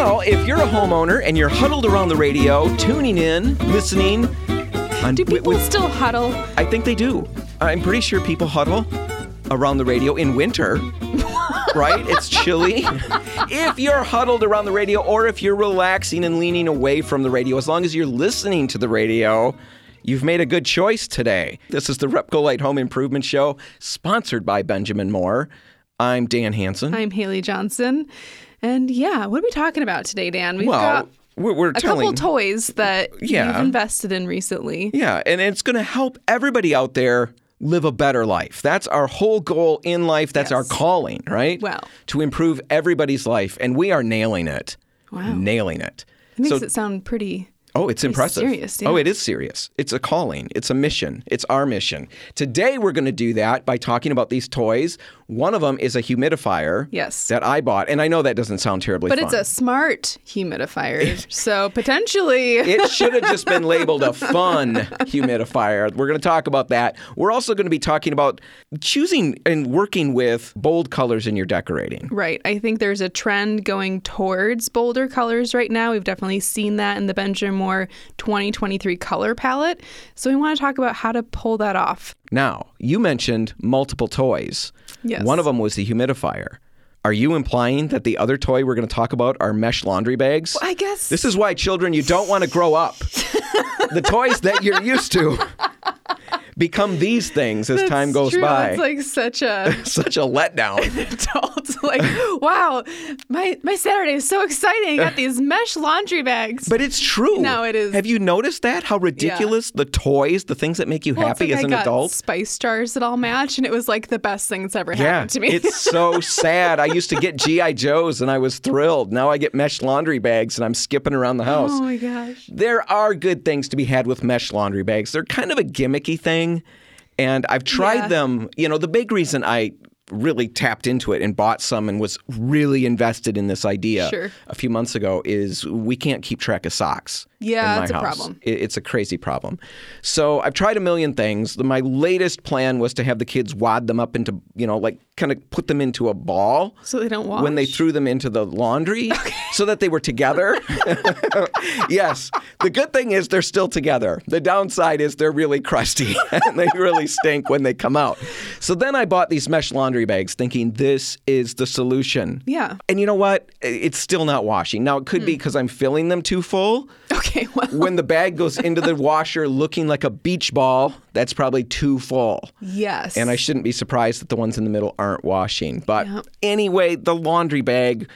Well, if you're a homeowner and you're huddled around the radio, tuning in, listening... Do people still huddle? I think they do. I'm pretty sure people huddle around the radio in winter. Right? It's chilly. If you're huddled around the radio or if you're relaxing and leaning away from the radio, as long as you're listening to the radio, you've made a good choice today. This is the RepcoLite Home Improvement Show, sponsored by Benjamin Moore. I'm Dan Hansen. I'm Haley Johnson. And yeah, what are we talking about today, Dan? We've got a couple toys that you've invested in recently. Yeah, and it's going to help everybody out there live a better life. That's our whole goal in life. That's our calling, right? Wow. To improve everybody's life. And we are nailing it. Wow. Nailing it. It makes it sound pretty... Oh, it's impressive. Serious, yeah. Oh, it is serious. It's a calling. It's a mission. It's our mission. Today, we're going to do that by talking about these toys. One of them is a humidifier that I bought. And I know that doesn't sound terribly fun. But it's a smart humidifier. So potentially... It should have just been labeled a fun humidifier. We're going to talk about that. We're also going to be talking about choosing and working with bold colors in your decorating. Right. I think there's a trend going towards bolder colors right now. We've definitely seen that in the Benjamin Moore 2023 color palette. So we want to talk about how to pull that off. Now, you mentioned multiple toys. Yes. One of them was the humidifier. Are you implying that the other toy we're going to talk about are mesh laundry bags? Well, I guess. This is why, children, you don't want to grow up. The toys that you're used to become these things as time goes by. It's like such a letdown. Adults like, wow, my Saturday is so exciting. I got these mesh laundry bags. But it's true. No, it is. Have you noticed that? How ridiculous the toys, the things that make you happy it's like as an adult? Spice jars that all match, and it was like the best thing that's ever happened to me. It's so sad. I used to get G.I. Joes, and I was thrilled. Now I get mesh laundry bags, and I'm skipping around the house. Oh my gosh. There are good things to be had with mesh laundry bags. They're kind of a gimmicky thing. And I've tried them. You know, the big reason I really tapped into it and bought some and was really invested in this idea a few months ago is we can't keep track of socks. Yeah, it's a problem. It's a crazy problem. So I've tried a million things. My latest plan was to have the kids wad them up into, you know, like kind of put them into a ball. So they don't wash. When they threw them into the laundry so that they were together. Yes. The good thing is they're still together. The downside is they're really crusty and they really stink when they come out. So then I bought these mesh laundry bags thinking this is the solution. Yeah. And you know what? It's still not washing. Now, it could be because I'm filling them too full. Okay, well. When the bag goes into the washer looking like a beach ball, that's probably too full. Yes. And I shouldn't be surprised that the ones in the middle aren't washing. But anyway, the laundry bag,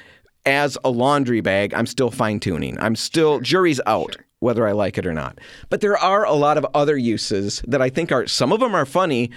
as a laundry bag, I'm still fine-tuning. I'm still, jury's out whether I like it or not. But there are a lot of other uses that I think are, some of them are funny,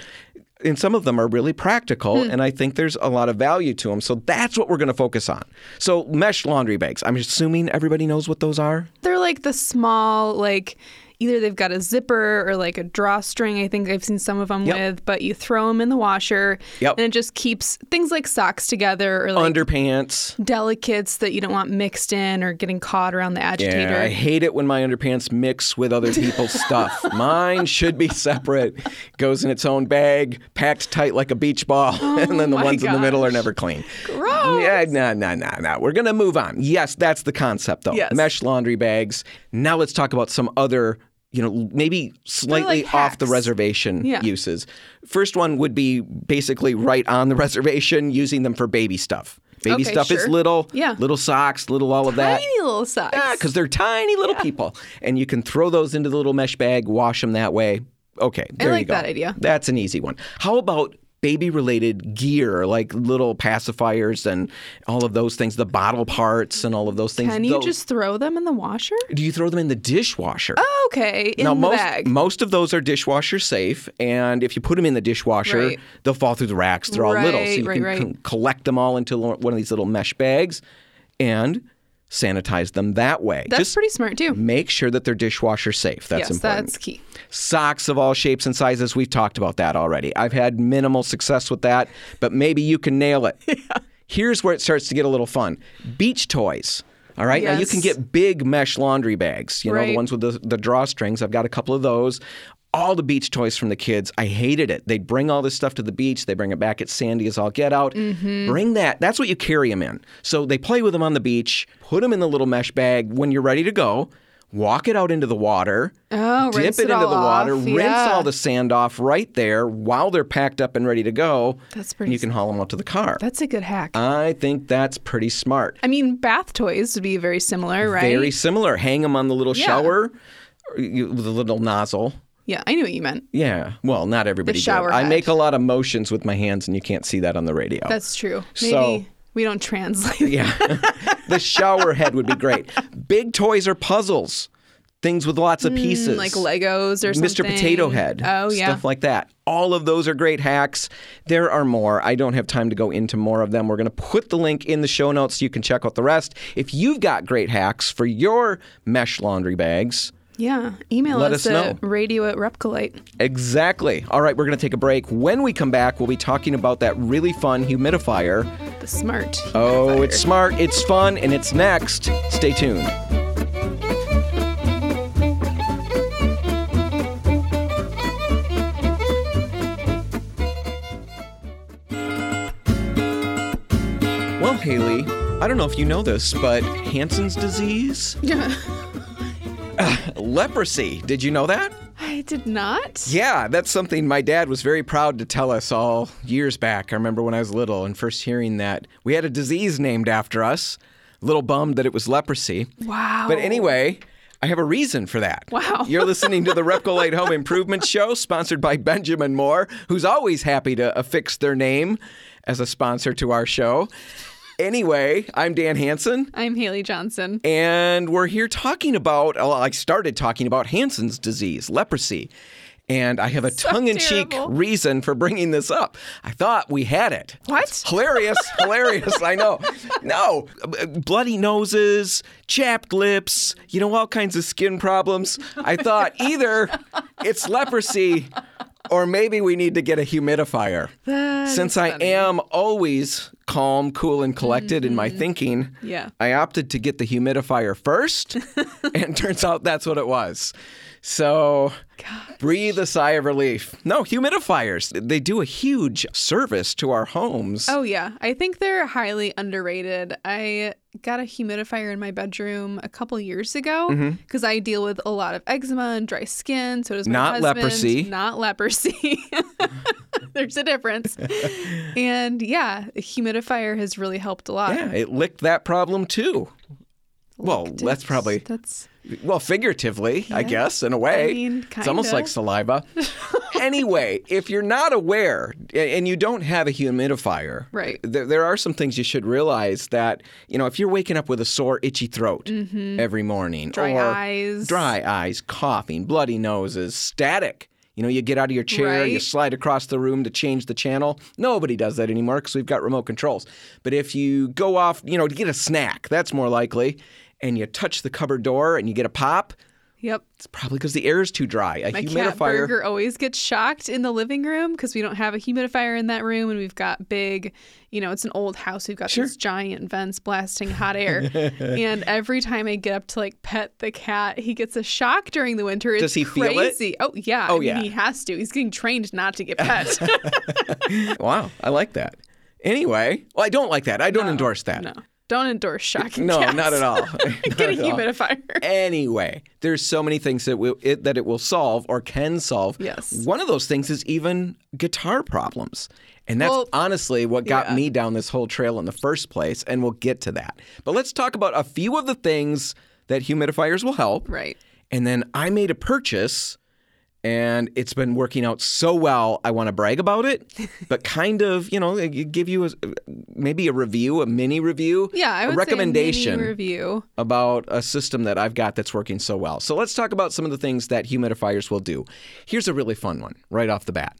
and some of them are really practical, and I think there's a lot of value to them. So that's what we're going to focus on. So mesh laundry bags. I'm assuming everybody knows what those are? They're like the small, like either they've got a zipper or like a drawstring. I think I've seen some of them with, but you throw them in the washer, and it just keeps things like socks together or like underpants, delicates that you don't want mixed in or getting caught around the agitator. Yeah, I hate it when my underpants mix with other people's stuff. Mine should be separate, goes in its own bag, packed tight like a beach ball, and then the ones in the middle are never clean. Gross. Yeah, no. We're gonna move on. Yes, that's the concept though. Yes. Mesh laundry bags. Now let's talk about some other. You know, maybe slightly like off the reservation uses. First one would be basically right on the reservation, using them for baby stuff. Baby stuff is little, little socks, little all of that. Tiny little socks. Yeah, because they're tiny little people. And you can throw those into the little mesh bag, wash them that way. Okay, there you go. I like that idea. That's an easy one. How about baby-related gear, like little pacifiers and all of those things, the bottle parts and all of those things. Can you just throw them in the washer? Do you throw them in the dishwasher? Oh, okay. In the bag. Most of those are dishwasher safe, and if you put them in the dishwasher, they'll fall through the racks. They're all little, so you can collect them all into one of these little mesh bags and sanitize them that way. That's just pretty smart, too. Make sure that they're dishwasher safe. That's important. Yes, that's key. Socks of all shapes and sizes. We've talked about that already. I've had minimal success with that, but maybe you can nail it. Yeah. Here's where it starts to get a little fun. Beach toys. All right. Yes. Now, you can get big mesh laundry bags. You know, the ones with the drawstrings. I've got a couple of those. all the beach toys from the kids. I hated it. They'd bring all this stuff to the beach. They bring it back. It's sandy as all get out. Mm-hmm. Bring that. That's what you carry them in. So they play with them on the beach, put them in the little mesh bag. When you're ready to go, walk it out into the water, dip it into the water, rinse all the sand off right there while they're packed up and ready to go. That's pretty smart. And you can haul them out to the car. That's a good hack. I think that's pretty smart. I mean, bath toys would be very similar, right? Very similar. Hang them on the little shower with a little nozzle. Yeah, I knew what you meant. Yeah. Well, not everybody did. I make a lot of motions with my hands, and you can't see that on the radio. That's true. Maybe we don't translate. Yeah. The shower head would be great. Big toys are puzzles. Things with lots of pieces. Like Legos or something. Mr. Potato Head. Oh, yeah. Stuff like that. All of those are great hacks. There are more. I don't have time to go into more of them. We're going to put the link in the show notes so you can check out the rest. If you've got great hacks for your mesh laundry bags... Yeah, email us at radio@RepcoLite. Exactly. All right, we're going to take a break. When we come back, we'll be talking about that really fun humidifier. The smart humidifier. Oh, it's smart, it's fun, and it's next. Stay tuned. Well, Haley, I don't know if you know this, but Hansen's disease? Yeah. Leprosy. Did you know that? I did not. Yeah, that's something my dad was very proud to tell us all years back. I remember when I was little and first hearing that we had a disease named after us. A little bummed that it was leprosy. Wow. But anyway, I have a reason for that. Wow. You're listening to the RepcoLite Home Improvement Show, sponsored by Benjamin Moore, who's always happy to affix their name as a sponsor to our show. Anyway, I'm Dan Hansen. I'm Haley Johnson. And we're here talking about, well, I started talking about Hansen's disease, leprosy. And I have a tongue-in-cheek reason for bringing this up. I thought we had it. What? It's hilarious, hilarious, I know. No, bloody noses, chapped lips, you know, all kinds of skin problems. I thought either it's leprosy or maybe we need to get a humidifier. Since I am always calm, cool, and collected in my thinking, I opted to get the humidifier first, and turns out that's what it was. So breathe a sigh of relief. No, humidifiers, they do a huge service to our homes. Oh, yeah. I think they're highly underrated. I got a humidifier in my bedroom a couple years ago because I deal with a lot of eczema and dry skin. So does my husband. Not leprosy. There's a difference. And yeah, a humidifier has really helped a lot. Yeah, it licked that problem too. Well, figuratively, yeah. I guess, in a way. I mean, kinda. It's almost like saliva. Anyway, if you're not aware and you don't have a humidifier, right? There are some things you should realize that, you know, if you're waking up with a sore, itchy throat every morning. Dry eyes, coughing, bloody noses, static. You know, you get out of your chair, you slide across the room to change the channel. Nobody does that anymore because we've got remote controls. But if you go off, you know, to get a snack, that's more likely, and you touch the cupboard door and you get a pop. Yep. It's probably because the air is too dry. My cat Burger always gets shocked in the living room because we don't have a humidifier in that room, and we've got big, you know, it's an old house. We've got these giant vents blasting hot air. And every time I get up to like pet the cat, he gets a shock during the winter. It's Does he crazy. Feel it? Oh, yeah. Oh, yeah. I mean, he has to. He's getting trained not to get pet. Wow. I like that. Anyway, well, I don't like that. I don't endorse that. No. Don't endorse shocking cats. No, not at all. Get a humidifier. Anyway, there's so many things that it will solve or can solve. Yes. One of those things is even guitar problems. And that's honestly what got me down this whole trail in the first place, and we'll get to that. But let's talk about a few of the things that humidifiers will help. Right. And then I made a purchase, and it's been working out so well, I want to brag about it, but kind of, you know, give you maybe a review, a mini review, a recommendation, a mini review about a system that I've got that's working so well. So let's talk about some of the things that humidifiers will do. Here's a really fun one right off the bat.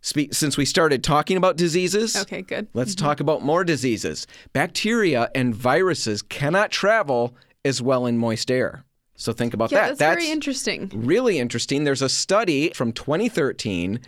Since we started talking about diseases, okay, good. Let's talk about more diseases. Bacteria and viruses cannot travel as well in moist air. So think about that. That's very interesting. Really interesting. There's a study from 2013,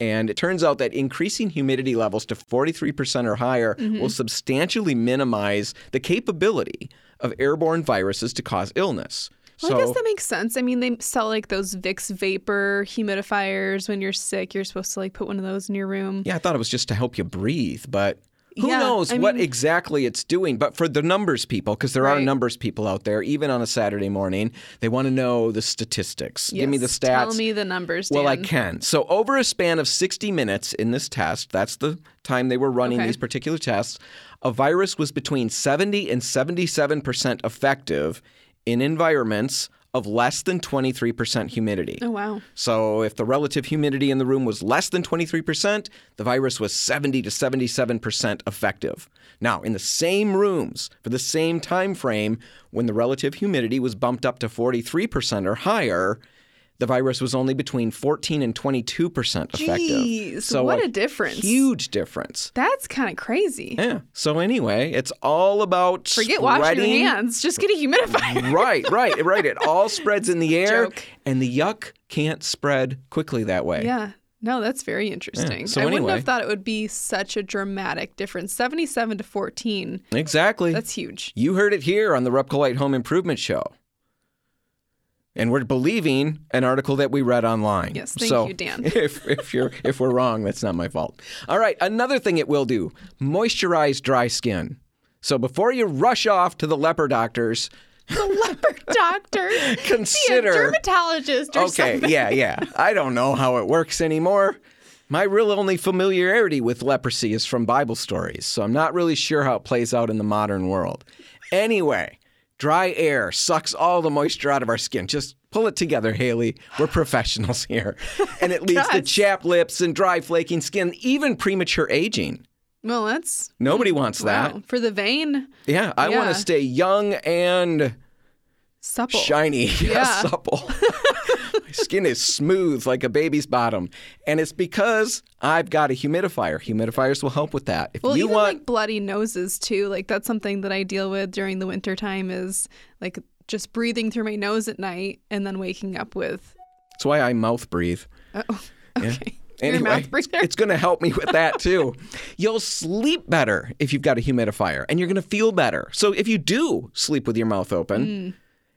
and it turns out that increasing humidity levels to 43% or higher will substantially minimize the capability of airborne viruses to cause illness. Well, so, I guess that makes sense. I mean, they sell like those Vicks vapor humidifiers when you're sick. You're supposed to like put one of those in your room. Yeah, I thought it was just to help you breathe, but who knows what exactly it's doing. But for the numbers people, because there are numbers people out there, even on a Saturday morning, they want to know the statistics. Yes. Give me the stats. Tell me the numbers, Dan. Well, I can. So over a span of 60 minutes in this test, that's the time they were running these particular tests, a virus was between 70 and 77% effective in environments of less than 23% humidity. Oh, wow. So if the relative humidity in the room was less than 23%, the virus was 70 to 77% effective. Now, in the same rooms for the same time frame, when the relative humidity was bumped up to 43% or higher, the virus was only between 14 and 22% effective. Jeez, so what a difference. Huge difference. That's kind of crazy. Yeah. So anyway, it's all about forget spreading. Washing your hands. Just get a humidifier. Right. It all spreads in the air. Joke. And the yuck can't spread quickly that way. Yeah. No, that's very interesting. Yeah. So I wouldn't have thought it would be such a dramatic difference. 77 to 14. Exactly. That's huge. You heard it here on the RepcoLite Home Improvement Show. And we're believing an article that we read online. Yes, thank you, Dan. If we're wrong, that's not my fault. All right, another thing it will do, moisturize dry skin. So before you rush off to the leper doctors... The leper doctor? Consider... Be a dermatologist or something. Okay, yeah. I don't know how it works anymore. My real only familiarity with leprosy is from Bible stories, so I'm not really sure how it plays out in the modern world. Anyway... Dry air sucks all the moisture out of our skin. Just pull it together, Haley. We're professionals here. And it leads to chapped lips and dry, flaking skin, even premature aging. Well, that's... Nobody wants that. For the vein. Yeah, I want to stay young and... Supple. Shiny. Yeah. Supple. My skin is smooth like a baby's bottom. And it's because I've got a humidifier. Humidifiers will help with that. Like bloody noses too. Like that's something that I deal with during the winter time is like just breathing through my nose at night and then waking up with. That's why I mouth breathe. Oh, okay. Yeah. Anyway, it's going to help me with that, too. You'll sleep better if you've got a humidifier and you're going to feel better. So if you do sleep with your mouth open...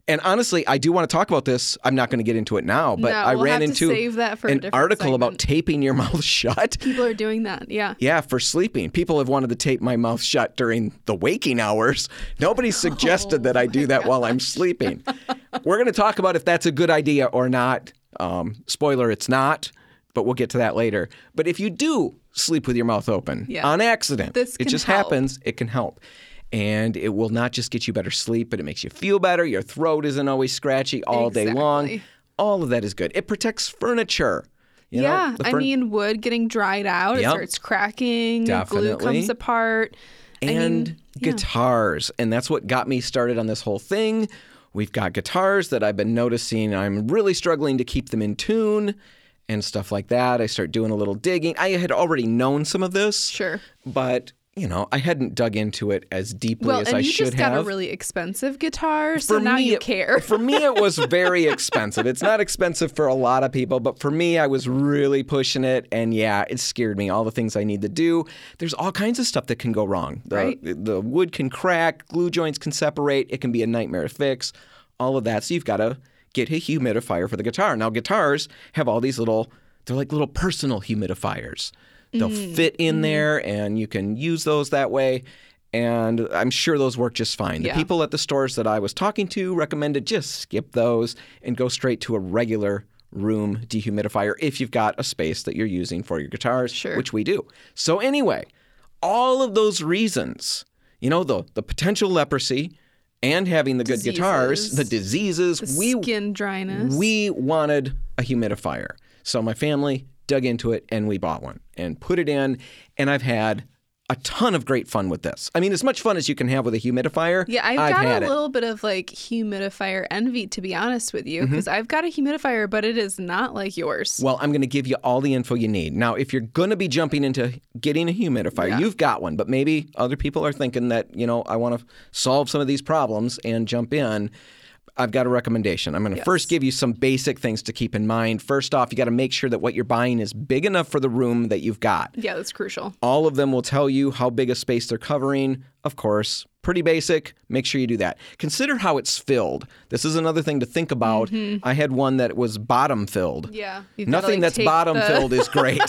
And honestly, I do want to talk about this. I'm not going to get into it now, but I ran into an article about taping your mouth shut. People are doing that, yeah. Yeah, for sleeping. People have wanted to tape my mouth shut during the waking hours. Nobody suggested that I do that while I'm sleeping. We're going to talk about if that's a good idea or not. Spoiler, it's not, but we'll get to that later. But if you do sleep with your mouth open on accident, it just happens, it can help. And it will not just get you better sleep, but it makes you feel better. Your throat isn't always scratchy all day long. All of that is good. It protects furniture. Wood getting dried out. It starts cracking. Definitely. Glue comes apart. And guitars. And that's what got me started on this whole thing. We've got guitars that I've been noticing. I'm really struggling to keep them in tune. And stuff like that. I start doing a little digging. I had already known some of this. Sure. But... I hadn't dug into it as deeply as I should have. Well, and you just got a really expensive guitar, so now you care. For me, it was very expensive. It's not expensive for a lot of people, but for me, I was really pushing it, and it scared me. All the things I need to do. There's all kinds of stuff that can go wrong. The wood can crack, glue joints can separate, it can be a nightmare to fix, all of that. So you've got to get a humidifier for the guitar. Now, guitars have all these they're like little personal humidifiers. They'll fit in there, and you can use those that way, and I'm sure those work just fine. The people at the stores that I was talking to recommended just skip those and go straight to a regular room dehumidifier if you've got a space that you're using for your guitars, which we do. So anyway, all of those reasons, the potential leprosy and having the good guitars, the diseases, the skin dryness. We wanted a humidifier. So my family dug into it, and we bought one and put it in, and I've had a ton of great fun with this. I mean, as much fun as you can have with a humidifier. Yeah, I've got a little bit of like humidifier envy, to be honest with you, because I've got a humidifier, but it is not like yours. Well, I'm going to give you all the info you need. Now, if you're going to be jumping into getting a humidifier, you've got one, but maybe other people are thinking that, I want to solve some of these problems and jump in. I've got a recommendation. I'm going to first give you some basic things to keep in mind. First off, you got to make sure that what you're buying is big enough for the room that you've got. Yeah, that's crucial. All of them will tell you how big a space they're covering. Of course, pretty basic. Make sure you do that. Consider how it's filled. This is another thing to think about. Mm-hmm. I had one that was bottom filled. Yeah. Nothing that's bottom filled is great.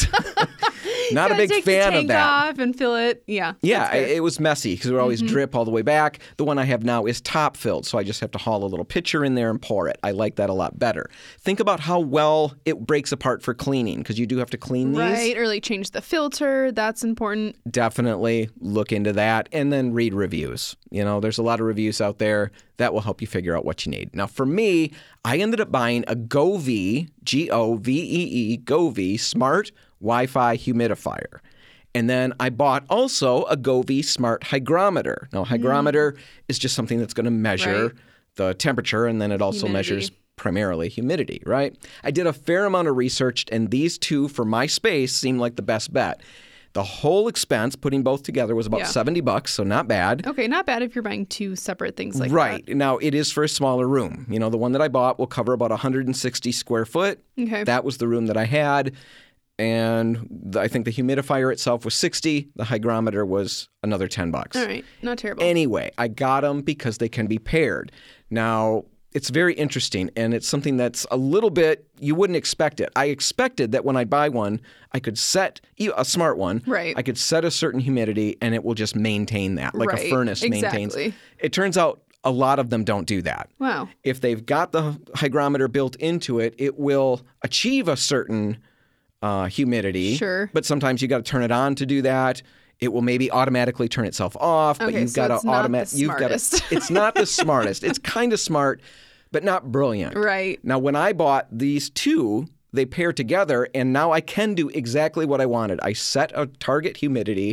Not a big fan of that. Take the tank off and fill it. Yeah. Yeah, it was messy because it would always drip all the way back. The one I have now is top filled, so I just have to haul a little pitcher in there and pour it. I like that a lot better. Think about how well it breaks apart for cleaning, because you do have to clean these. Right, or like change the filter. That's important. Definitely look into that, and then read reviews. You know, there's a lot of reviews out there that will help you figure out what you need. Now, for me, I ended up buying a Govee, Govee, Govee Smart Wi-Fi humidifier. And then I bought also a Govee Smart Hygrometer. Now, hygrometer is just something that's going to measure the temperature, and then it also measures primarily humidity, right? I did a fair amount of research, and these two for my space seem like the best bet. The whole expense, putting both together, was about $70, so not bad. Okay, not bad if you're buying two separate things like that. Right. Now, it is for a smaller room. You know, the one that I bought will cover about 160 square foot. Okay. That was the room that I had. And I think the humidifier itself was 60. The hygrometer was another $10. All right. Not terrible. Anyway, I got them because they can be paired. Now, it's very interesting, and it's something that's a little bit, you wouldn't expect it. I expected that when I buy one, I could set a smart one. Right. I could set a certain humidity, and it will just maintain that, like a furnace maintains. It turns out a lot of them don't do that. Wow. If they've got the hygrometer built into it, it will achieve a certain humidity. Sure. But sometimes you got to turn it on to do that. It will maybe automatically turn itself off, but you've got to automatically. It's not the smartest. It's kind of smart, but not brilliant. Right. Now, when I bought these two, they pair together, and now I can do exactly what I wanted. I set a target humidity,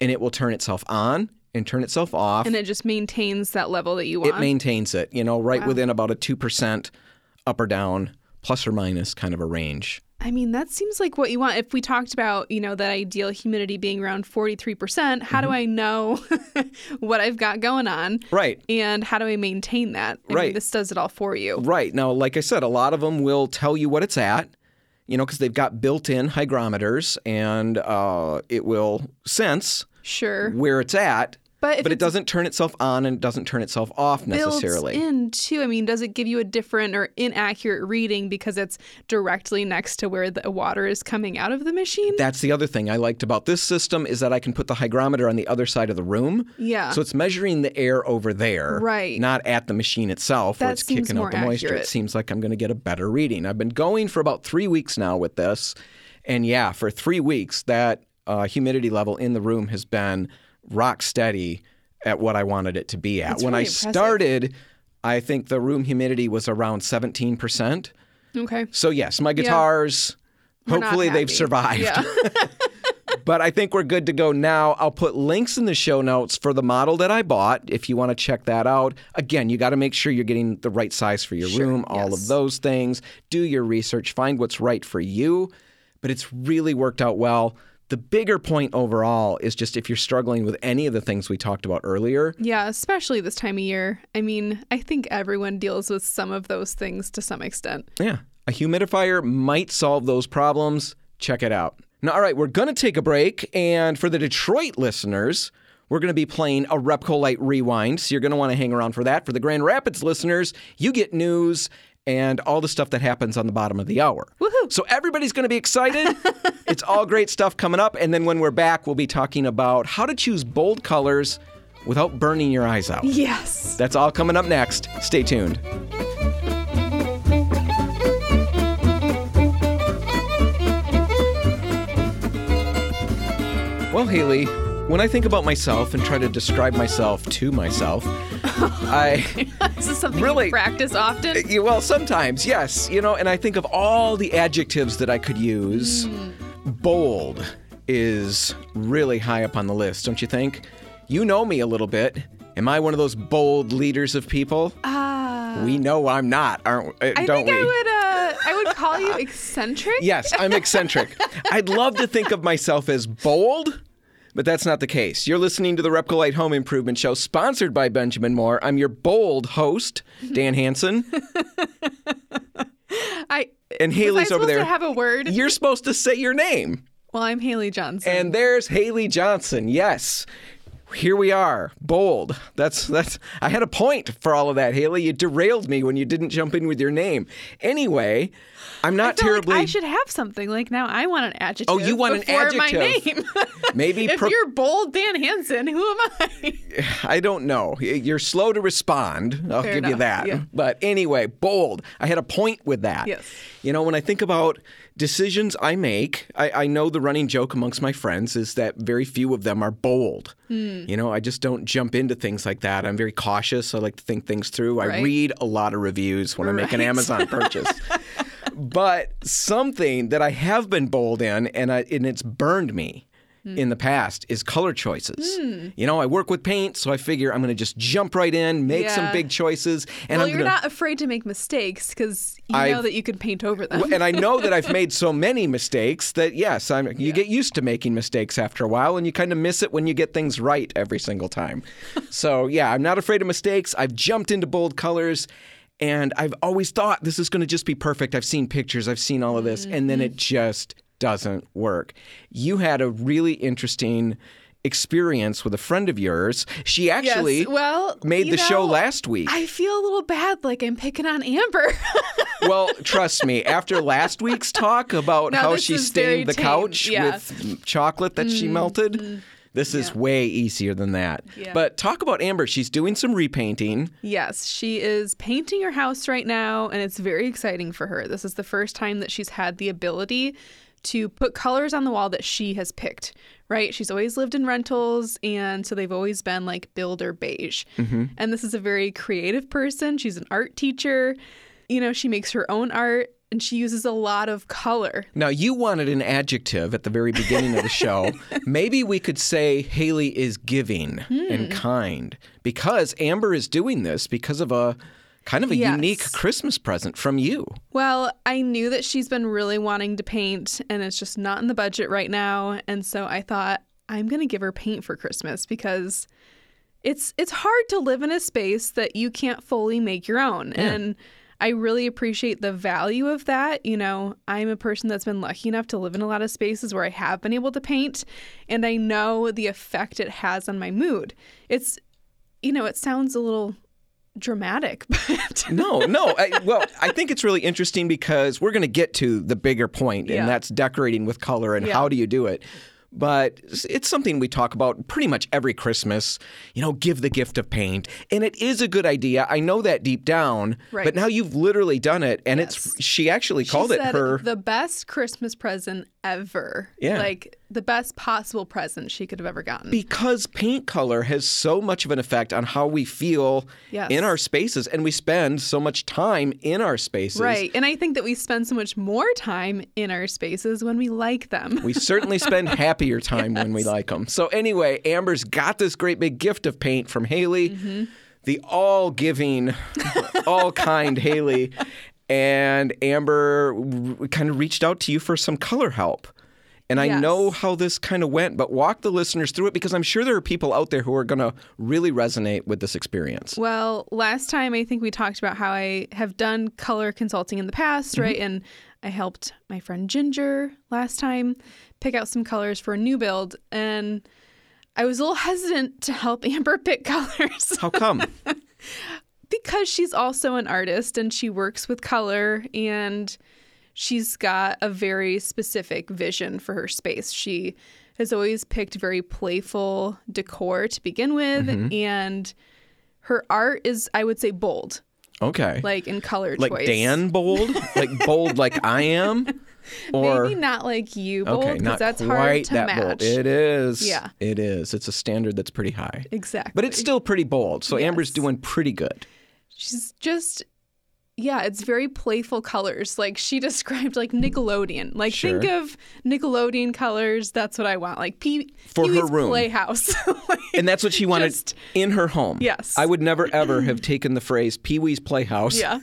and it will turn itself on and turn itself off. And it just maintains that level that you want. It maintains it, you know, within about a 2% up or down, plus or minus kind of a range. I mean, that seems like what you want. If we talked about, you know, that ideal humidity being around 43%, how do I know what I've got going on? Right. And how do I maintain that? I mean, this does it all for you. Right. Now, like I said, a lot of them will tell you what it's at, you know, because they've got built-in hygrometers, and it will sense where it's at. But it doesn't turn itself on, and it doesn't turn itself off necessarily. Built in, too. I mean, does it give you a different or inaccurate reading because it's directly next to where the water is coming out of the machine? That's the other thing I liked about this system is that I can put the hygrometer on the other side of the room. Yeah. So it's measuring the air over there, not at the machine itself where it's kicking out the moisture. Accurate. It seems like I'm going to get a better reading. I've been going for about 3 weeks now with this. And yeah, for 3 weeks, that humidity level in the room has been rock steady at what I wanted it to be at. That's when really impressive. Started, I think the room humidity was around 17%. Okay. So yes, my guitars, hopefully they've survived. Yeah. But I think we're good to go now. I'll put links in the show notes for the model that I bought if you want to check that out. Again, you got to make sure you're getting the right size for your room, all of those things. Do your research, find what's right for you. But it's really worked out well. The bigger point overall is just if you're struggling with any of the things we talked about earlier. Yeah, especially this time of year. I mean, I think everyone deals with some of those things to some extent. Yeah. A humidifier might solve those problems. Check it out. Now, all right, we're going to take a break. And for the Detroit listeners, we're going to be playing a RepcoLite Rewind. So you're going to want to hang around for that. For the Grand Rapids listeners, you get news and all the stuff that happens on the bottom of the hour. Woohoo! So everybody's going to be excited. It's all great stuff coming up. And then when we're back, we'll be talking about how to choose bold colors without burning your eyes out. Yes. That's all coming up next. Stay tuned. Well, Haley, when I think about myself and try to describe myself to myself, Is this something you practice often? Well, sometimes, yes. You know, and I think of all the adjectives that I could use, bold is really high up on the list, don't you think? You know me a little bit. Am I one of those bold leaders of people? We know I'm not, don't we? I would call you eccentric. Yes, I'm eccentric. I'd love to think of myself as bold, But that's not the case. You're listening to the RepcoLite Home Improvement Show, sponsored by Benjamin Moore. I'm your bold host, Dan Hansen. And Haley's over there. Am I supposed to have a word? You're supposed to say your name. Well, I'm Haley Johnson. And there's Haley Johnson. Yes. Here we are. Bold. That's. I had a point for all of that, Haley. You derailed me when you didn't jump in with your name. Anyway, I'm not terribly. Like I should have something. Like now I want an adjective. Oh, you want an adjective. My name. Maybe. If you're bold Dan Hansen, who am I? I don't know. You're slow to respond. I'll Fair give enough. You that. Yeah. But anyway, bold. I had a point with that. Yes. You know, when I think about decisions I make, I know the running joke amongst my friends is that very few of them are bold. Mm. You know, I just don't jump into things like that. I'm very cautious. I like to think things through. Right. I read a lot of reviews when I make an Amazon purchase. But something that I have been bold in and it's burned me in the past is color choices. Mm. You know, I work with paint, so I figure I'm going to just jump right in, make some big choices. And well, you're not afraid to make mistakes because you know that you can paint over them. And I know that I've made so many mistakes that, yes, you get used to making mistakes after a while, and you kind of miss it when you get things right every single time. So, yeah, I'm not afraid of mistakes. I've jumped into bold colors. And I've always thought this is going to just be perfect. I've seen pictures. I've seen all of this. Mm-hmm. And then it just doesn't work. You had a really interesting experience with a friend of yours. She actually made the show last week. I feel a little bad, like I'm picking on Amber. Well, trust me, after last week's talk about how she stained the couch with chocolate that she melted, this is way easier than that. Yeah. But talk about Amber. She's doing some repainting. Yes, she is painting her house right now, and it's very exciting for her. This is the first time that she's had the ability to put colors on the wall that she has picked, right? She's always lived in rentals, and so they've always been like builder beige. Mm-hmm. And this is a very creative person. She's an art teacher. You know, she makes her own art, and she uses a lot of color. Now, you wanted an adjective at the very beginning of the show. Maybe we could say Haley is giving and kind, because Amber is doing this because of a kind of a unique Christmas present from you. Well, I knew that she's been really wanting to paint, and it's just not in the budget right now. And so I thought, I'm going to give her paint for Christmas because it's hard to live in a space that you can't fully make your own. Yeah. And I really appreciate the value of that. You know, I'm a person that's been lucky enough to live in a lot of spaces where I have been able to paint, and I know the effect it has on my mood. It's, you know, it sounds a little dramatic, but no. I think it's really interesting because we're going to get to the bigger point, and that's decorating with color and how do you do it. But it's something we talk about pretty much every Christmas, you know, give the gift of paint. And it is a good idea. I know that deep down, but now you've literally done it. And it's she actually called she said it her the best Christmas present ever. Yeah. Like the best possible present she could have ever gotten. Because paint color has so much of an effect on how we feel in our spaces. And we spend so much time in our spaces. Right. And I think that we spend so much more time in our spaces when we like them. We certainly spend happier time when we like them. So anyway, Amber's got this great big gift of paint from Haley, the all-giving, all-kind Haley. And Amber kind of reached out to you for some color help. And I know how this kind of went, but walk the listeners through it because I'm sure there are people out there who are going to really resonate with this experience. Well, last time I think we talked about how I have done color consulting in the past, right? And I helped my friend Ginger last time pick out some colors for a new build. And I was a little hesitant to help Amber pick colors. How come? Because she's also an artist and she works with color, and she's got a very specific vision for her space. She has always picked very playful decor to begin with, and her art is, I would say, bold. Okay. Like in color choice. Like Dan bold? Like bold like I am? Or maybe not like you bold, because that's hard to match. Bold. It is. Yeah. It is. It's a standard that's pretty high. Exactly. But it's still pretty bold, so Amber's doing pretty good. She's just... Yeah, it's very playful colors. Like she described, like Nickelodeon. Like think of Nickelodeon colors. That's what I want. Like for Pee-wee's her room, Playhouse. Like, and that's what she wanted in her home. Yes, I would never ever have taken the phrase Pee-wee's Playhouse. Yeah,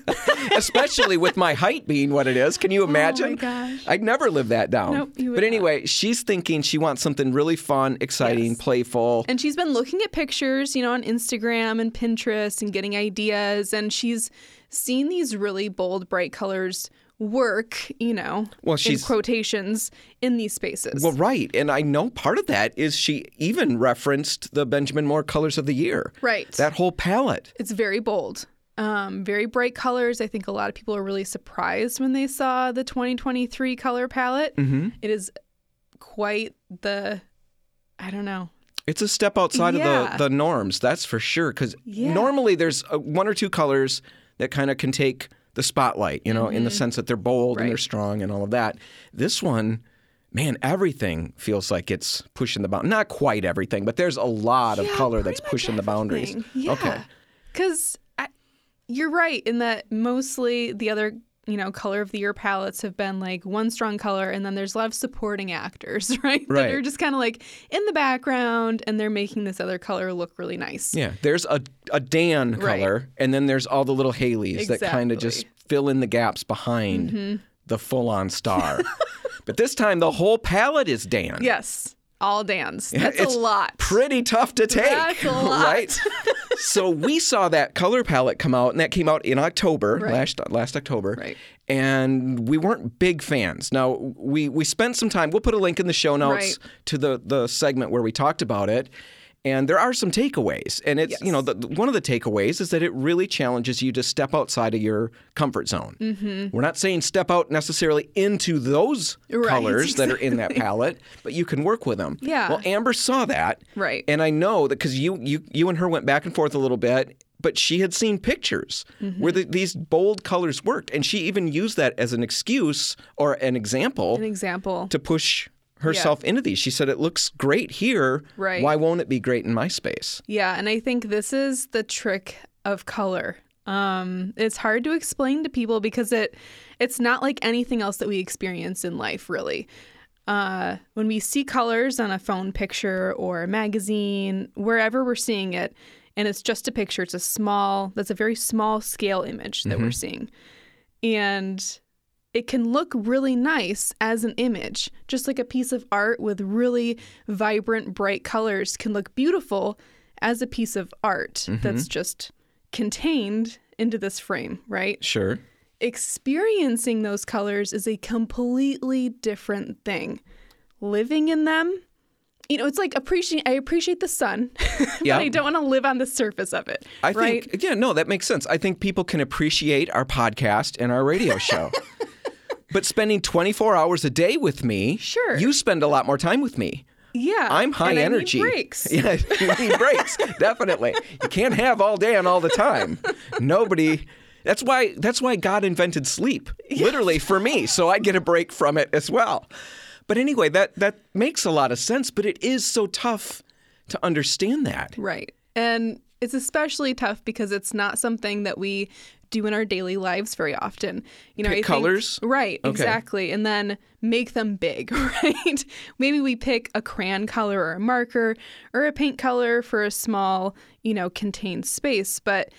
especially with my height being what it is. Can you imagine? Oh my gosh, I'd never live that down. Nope, you would but anyway, not. She's thinking she wants something really fun, exciting, playful. And she's been looking at pictures, you know, on Instagram and Pinterest, and getting ideas. And she's seen these really bold, bright colors work, you know, in quotations in these spaces. Well, right. And I know part of that is she even referenced the Benjamin Moore Colors of the Year. Right. That whole palette. It's very bold, very bright colors. I think a lot of people are really surprised when they saw the 2023 color palette. Mm-hmm. It is quite the, I don't know. It's a step outside of the norms, that's for sure. Because normally there's one or two colors that kind of can take the spotlight, you know, in the sense that they're bold and they're strong and all of that. This one, man, everything feels like it's pushing the boundary. Not quite everything, but there's a lot of color that's pushing the boundaries. Yeah. Okay. Because you're right in that mostly the other, you know, color of the year palettes have been like one strong color, and then there's a lot of supporting actors, right? That are just kind of like in the background, and they're making this other color look really nice. Yeah, there's a Dan color, and then there's all the little Haleys that kind of just fill in the gaps behind the full-on star. But this time, the whole palette is Dan. Yes, all Dans. That's a lot. Pretty tough to take. That's a lot. Right? So we saw that color palette come out, and that came out in October, last October, and we weren't big fans. Now, we spent some time, we'll put a link in the show notes to the segment where we talked about it, and there are some takeaways. And it's, you know, one of the takeaways is that it really challenges you to step outside of your comfort zone. Mm-hmm. We're not saying step out necessarily into those colors that are in that palette, but you can work with them. Yeah. Well, Amber saw that. Right. And I know that because you and her went back and forth a little bit, but she had seen pictures where these bold colors worked. And she even used that as an excuse or an example to push herself into these. She said, it looks great here. Right. Why won't it be great in my space? Yeah. And I think this is the trick of color. It's hard to explain to people because it's not like anything else that we experience in life, really. When we see colors on a phone picture or a magazine, wherever we're seeing it, and it's just a picture, that's a very small scale image that we're seeing. And it can look really nice as an image, just like a piece of art with really vibrant, bright colors can look beautiful as a piece of art that's just contained into this frame, right? Sure. Experiencing those colors is a completely different thing. Living in them, you know, it's like I appreciate the sun, but I don't want to live on the surface of it, I think, yeah, no, that makes sense. I think people can appreciate our podcast and our radio show. But spending 24 hours a day with me, you spend a lot more time with me. Yeah. I'm high energy. I need breaks. Yeah, you need breaks, definitely. You can't have all day and all the time. Nobody. That's why God invented sleep, literally, for me, so I get a break from it as well. But anyway, that makes a lot of sense, but it is so tough to understand that. Right. And it's especially tough because it's not something that we do in our daily lives very often. You know, pick colors? Right, okay. Exactly. And then make them big, right? Maybe we pick a crayon color or a marker or a paint color for a small, you know, contained space. But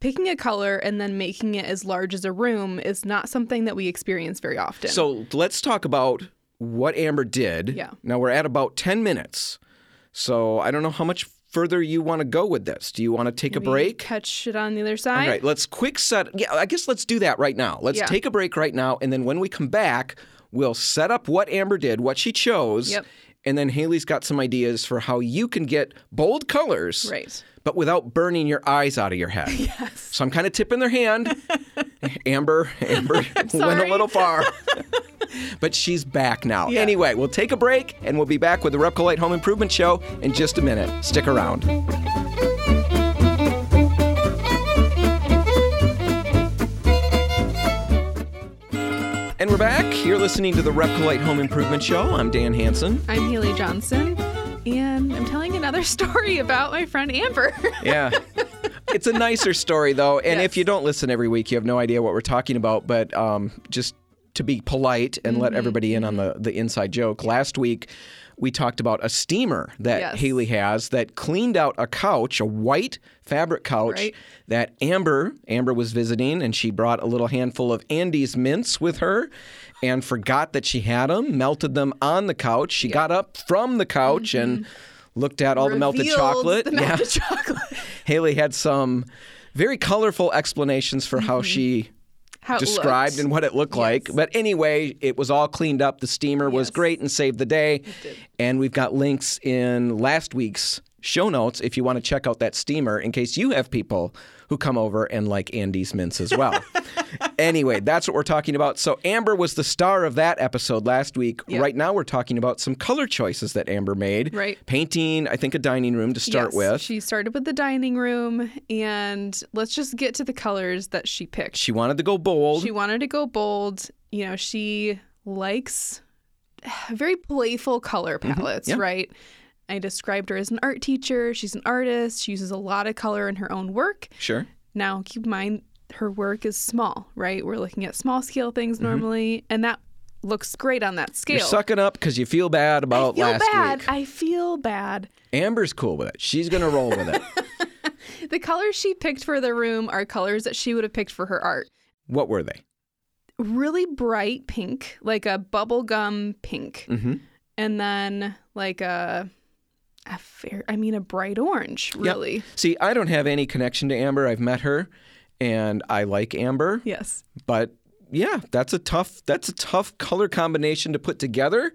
picking a color and then making it as large as a room is not something that we experience very often. So let's talk about what Amber did. Yeah. Now we're at about 10 minutes. So I don't know how much further you want to go with this. Do you want to take a break? Catch it on the other side. All right, let's quick set. Yeah, I guess let's do that right now. Let's take a break right now, and then when we come back, we'll set up what Amber did, what she chose, and then Haley's got some ideas for how you can get bold colors, but without burning your eyes out of your head. Yes. So I'm kind of tipping their hand. Amber went a little far. But she's back now. Yeah. Anyway, we'll take a break, and we'll be back with the RepcoLite Home Improvement Show in just a minute. Stick around. And we're back. You're listening to the RepcoLite Home Improvement Show. I'm Dan Hansen. I'm Haley Johnson. And I'm telling another story about my friend Amber. Yeah. It's a nicer story, though. And if you don't listen every week, you have no idea what we're talking about. But just to be polite and let everybody in on the inside joke, last week we talked about a steamer that Haley has that cleaned out a couch, a white fabric couch that Amber was visiting, and she brought a little handful of Andy's mints with her and forgot that she had them, melted them on the couch. She got up from the couch and looked at all the melted chocolate. Haley had some very colorful explanations for how she described looked. And what it looked like. But anyway, it was all cleaned up. The steamer was great and saved the day. And we've got links in last week's show notes if you want to check out that steamer in case you have people who come over and like Andy's mints as well. Anyway, that's what we're talking about. So Amber was the star of that episode last week. Yep. Right now we're talking about some color choices that Amber made. Right. Painting, I think, a dining room to start with. She started with the dining room, and let's just get to the colors that she picked. She wanted to go bold. You know, she likes very playful color palettes, right? I described her as an art teacher. She's an artist. She uses a lot of color in her own work. Sure. Now, keep in mind, her work is small, right? We're looking at small scale things normally, and that looks great on that scale. You're sucking up because you feel bad about last week. I feel bad. Amber's cool with it. She's going to roll with it. The colors she picked for the room are colors that she would have picked for her art. What were they? Really bright pink, like a bubblegum pink. And then like a bright orange, really. Yep. See, I don't have any connection to Amber. I've met her, and I like Amber. Yes. But yeah, that's a tough color combination to put together.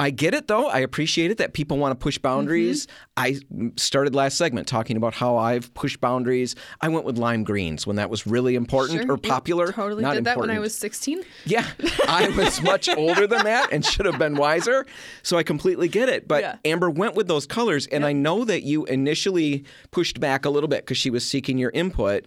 I get it, though. I appreciate it that people want to push boundaries. I started last segment talking about how I've pushed boundaries. I went with lime greens when that was really important or popular. I totally did that when I was 16. Yeah. I was much older than that and should have been wiser. So I completely get it. But Amber went with those colors. And I know that you initially pushed back a little bit because she was seeking your input.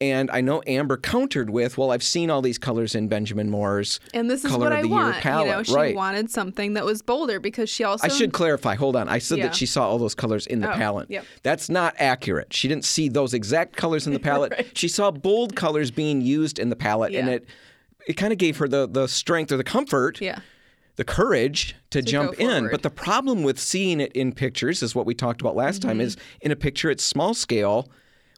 And I know Amber countered with, well, I've seen all these colors in Benjamin Moore's and this is Color what of the I Year want. Palette. You know, she wanted something that was bolder because she also... I should clarify. Hold on. I said that she saw all those colors in the palette. Yep. That's not accurate. She didn't see those exact colors in the palette. She saw bold colors being used in the palette, and it kind of gave her the strength or the comfort, the courage to jump in. But the problem with seeing it in pictures is what we talked about last time is in a picture, it's small scale.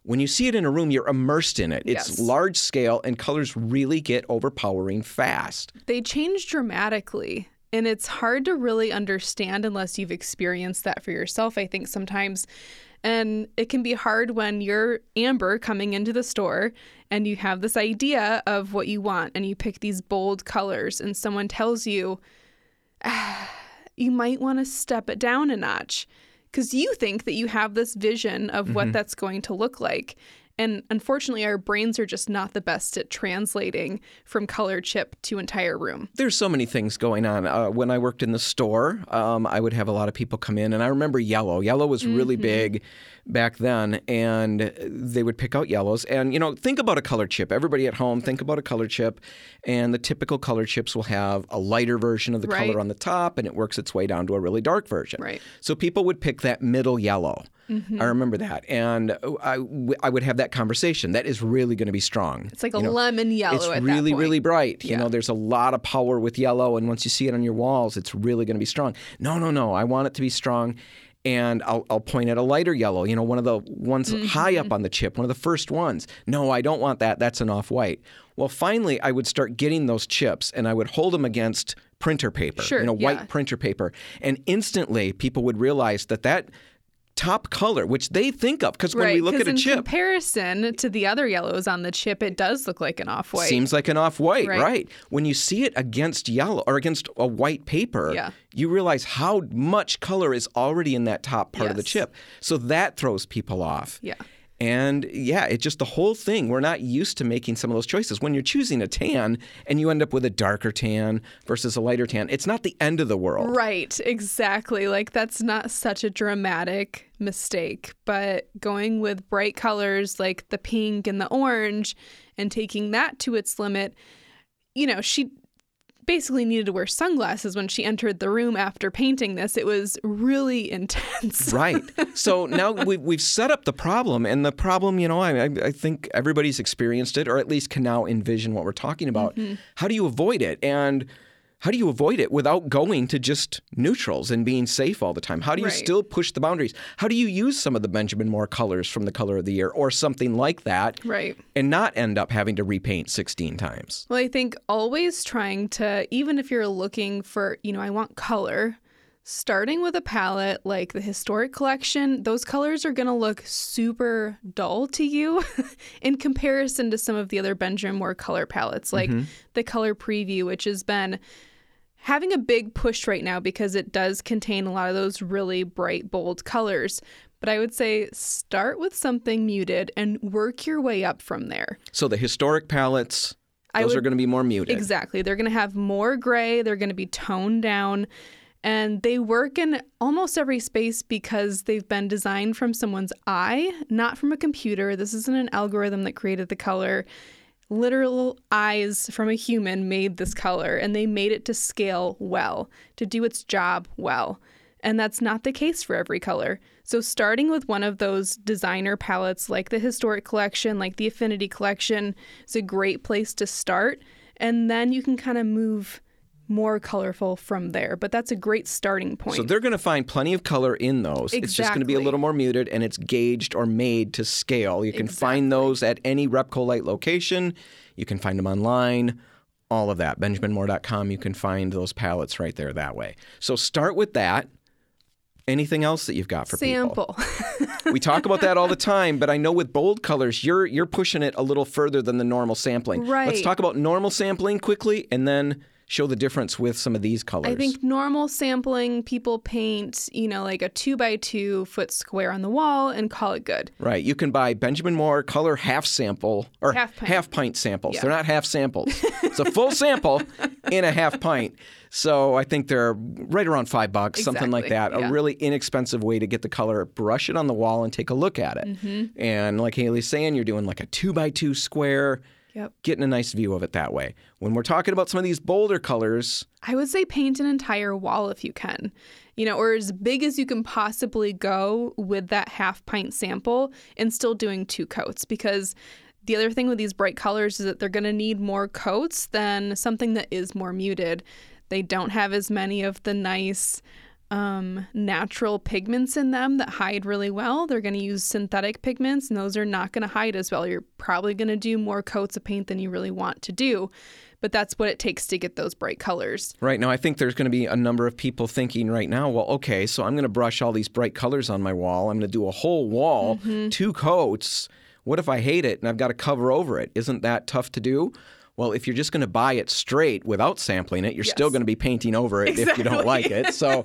When you see it in a room, you're immersed in it. It's large scale, and colors really get overpowering fast. They change dramatically, and it's hard to really understand unless you've experienced that for yourself, I think, sometimes. And it can be hard when you're Amber coming into the store, and you have this idea of what you want, and you pick these bold colors, and someone tells you, you might want to step it down a notch. Because you think that you have this vision of what that's going to look like. And unfortunately, our brains are just not the best at translating from color chip to entire room. There's so many things going on. When I worked in the store, I would have a lot of people come in. And I remember yellow. Yellow was really big back then. And they would pick out yellows. And, you know, think about a color chip. Everybody at home, think about a color chip. And the typical color chips will have a lighter version of the color on the top. And it works its way down to a really dark version. Right. So people would pick that middle yellow. I remember that. And I would have that conversation. That is really going to be strong. It's like a lemon yellow at that point. It's really, really bright. Yeah. You know, there's a lot of power with yellow. And once you see it on your walls, it's really going to be strong. No. I want it to be strong. And I'll point at a lighter yellow, you know, one of the ones high up on the chip, one of the first ones. No, I don't want that. That's an off-white. Well, finally, I would start getting those chips, and I would hold them against printer paper, white printer paper. And instantly, people would realize that top color, which they think of, because when we look at a chip. In comparison to the other yellows on the chip, it does look like an off-white. Seems like an off-white, right. When you see it against yellow or against a white paper, you realize how much color is already in that top part of the chip. So that throws people off. Yeah. And it's just the whole thing. We're not used to making some of those choices. When you're choosing a tan and you end up with a darker tan versus a lighter tan, it's not the end of the world. Right, exactly. Like, that's not such a dramatic mistake. But going with bright colors like the pink and the orange and taking that to its limit, you know, she basically needed to wear sunglasses when she entered the room after painting this. It was really intense. Right. So now we've set up the problem, and the problem, you know, I think everybody's experienced it, or at least can now envision what we're talking about. Mm-hmm. How do you avoid it? And how do you avoid it without going to just neutrals and being safe all the time? How do you still push the boundaries? How do you use some of the Benjamin Moore colors from the Color of the Year or something like that and not end up having to repaint 16 times? Well, I think always trying to, even if you're looking for, you know, I want color, starting with a palette like the Historic Collection, those colors are going to look super dull to you in comparison to some of the other Benjamin Moore color palettes, like the Color Preview, which has been having a big push right now because it does contain a lot of those really bright, bold colors. But I would say start with something muted and work your way up from there. So the historic palettes, those are going to be more muted. Exactly. They're going to have more gray. They're going to be toned down. And they work in almost every space because they've been designed from someone's eye, not from a computer. This isn't an algorithm that created the color. Literal eyes from a human made this color, and they made it to scale well, to do its job well. And that's not the case for every color. So starting with one of those designer palettes like the Historic Collection, like the Affinity Collection, is a great place to start. And then you can kind of move more colorful from there. But that's a great starting point. So they're going to find plenty of color in those. Exactly. It's just going to be a little more muted, and it's gauged or made to scale. You can find those at any RepcoLite location. You can find them online, all of that. BenjaminMoore.com, you can find those palettes right there that way. So start with that. Anything else that you've got for people? We talk about that all the time, but I know with bold colors, you're pushing it a little further than the normal sampling. Right. Let's talk about normal sampling quickly, and then show the difference with some of these colors. I think normal sampling, people paint, you know, like a 2x2 foot square on the wall and call it good. Right. You can buy Benjamin Moore color half sample or half pint samples. Yeah. They're not half samples. It's a full sample in a half pint. So I think they're right around $5, something like that. Yeah. A really inexpensive way to get the color, brush it on the wall and take a look at it. Mm-hmm. And like Haley's saying, you're doing like a 2x2 square. Yep. Getting a nice view of it that way. When we're talking about some of these bolder colors, I would say paint an entire wall if you can, you know, or as big as you can possibly go with that half pint sample and still doing 2 coats. Because the other thing with these bright colors is that they're going to need more coats than something that is more muted. They don't have as many of the nice natural pigments in them that hide really well. They're going to use synthetic pigments, and those are not going to hide as well. You're probably going to do more coats of paint than you really want to do, but that's what it takes to get those bright colors. Right. Now, I think there's going to be a number of people thinking right now, well, okay, so I'm going to brush all these bright colors on my wall. I'm going to do a whole wall, 2 coats. What if I hate it and I've got to cover over it? Isn't that tough to do? Well, if you're just going to buy it straight without sampling it, you're still going to be painting over it if you don't like it. So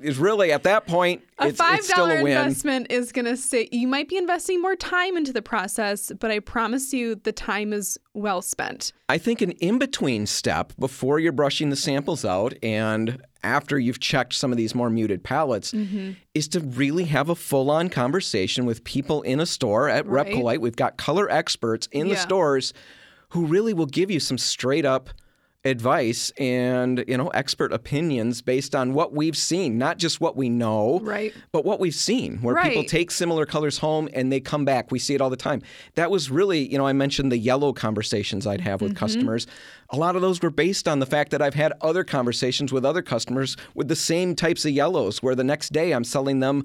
it's really, at that point, it's still a win. A $5 investment is going to say, you might be investing more time into the process, but I promise you the time is well spent. I think an in-between step before you're brushing the samples out and after you've checked some of these more muted palettes is to really have a full-on conversation with people in a store at RepcoLite. We've got color experts in the stores who really will give you some straight-up advice and, you know, expert opinions based on what we've seen, not just what we know, but what we've seen, where people take similar colors home and they come back. We see it all the time. That was really, you know, I mentioned the yellow conversations I'd have with customers. A lot of those were based on the fact that I've had other conversations with other customers with the same types of yellows, where the next day I'm selling them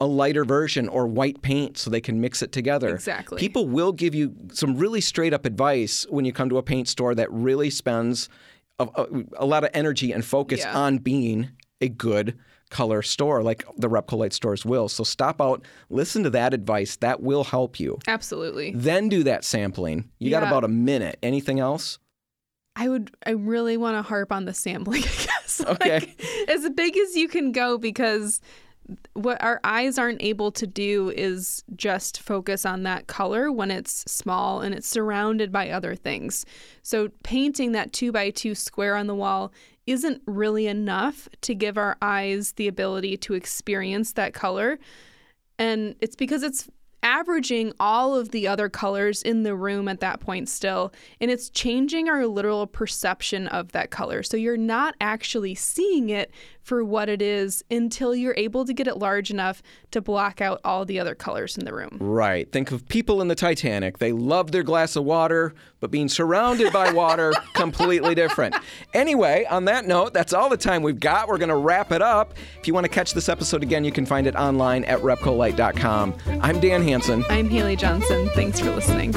a lighter version or white paint so they can mix it together. Exactly. People will give you some really straight up advice when you come to a paint store that really spends a lot of energy and focus on being a good color store, like the RepcoLite stores will. So stop out, listen to that advice. That will help you. Absolutely. Then do that sampling. You got about a minute. Anything else? I really want to harp on the sampling, I guess. Okay. Like, as big as you can go, because what our eyes aren't able to do is just focus on that color when it's small and it's surrounded by other things. So painting that 2x2 square on the wall isn't really enough to give our eyes the ability to experience that color. And it's because it's averaging all of the other colors in the room at that point still, and it's changing our literal perception of that color. So you're not actually seeing it for what it is until you're able to get it large enough to block out all the other colors in the room. Right. Think of people in the Titanic. They love their glass of water, but being surrounded by water, completely different. Anyway, on that note, that's all the time we've got. We're going to wrap it up. If you want to catch this episode again, you can find it online at RepcoLite.com. I'm Dan Hansen. I'm Haley Johnson. Thanks for listening.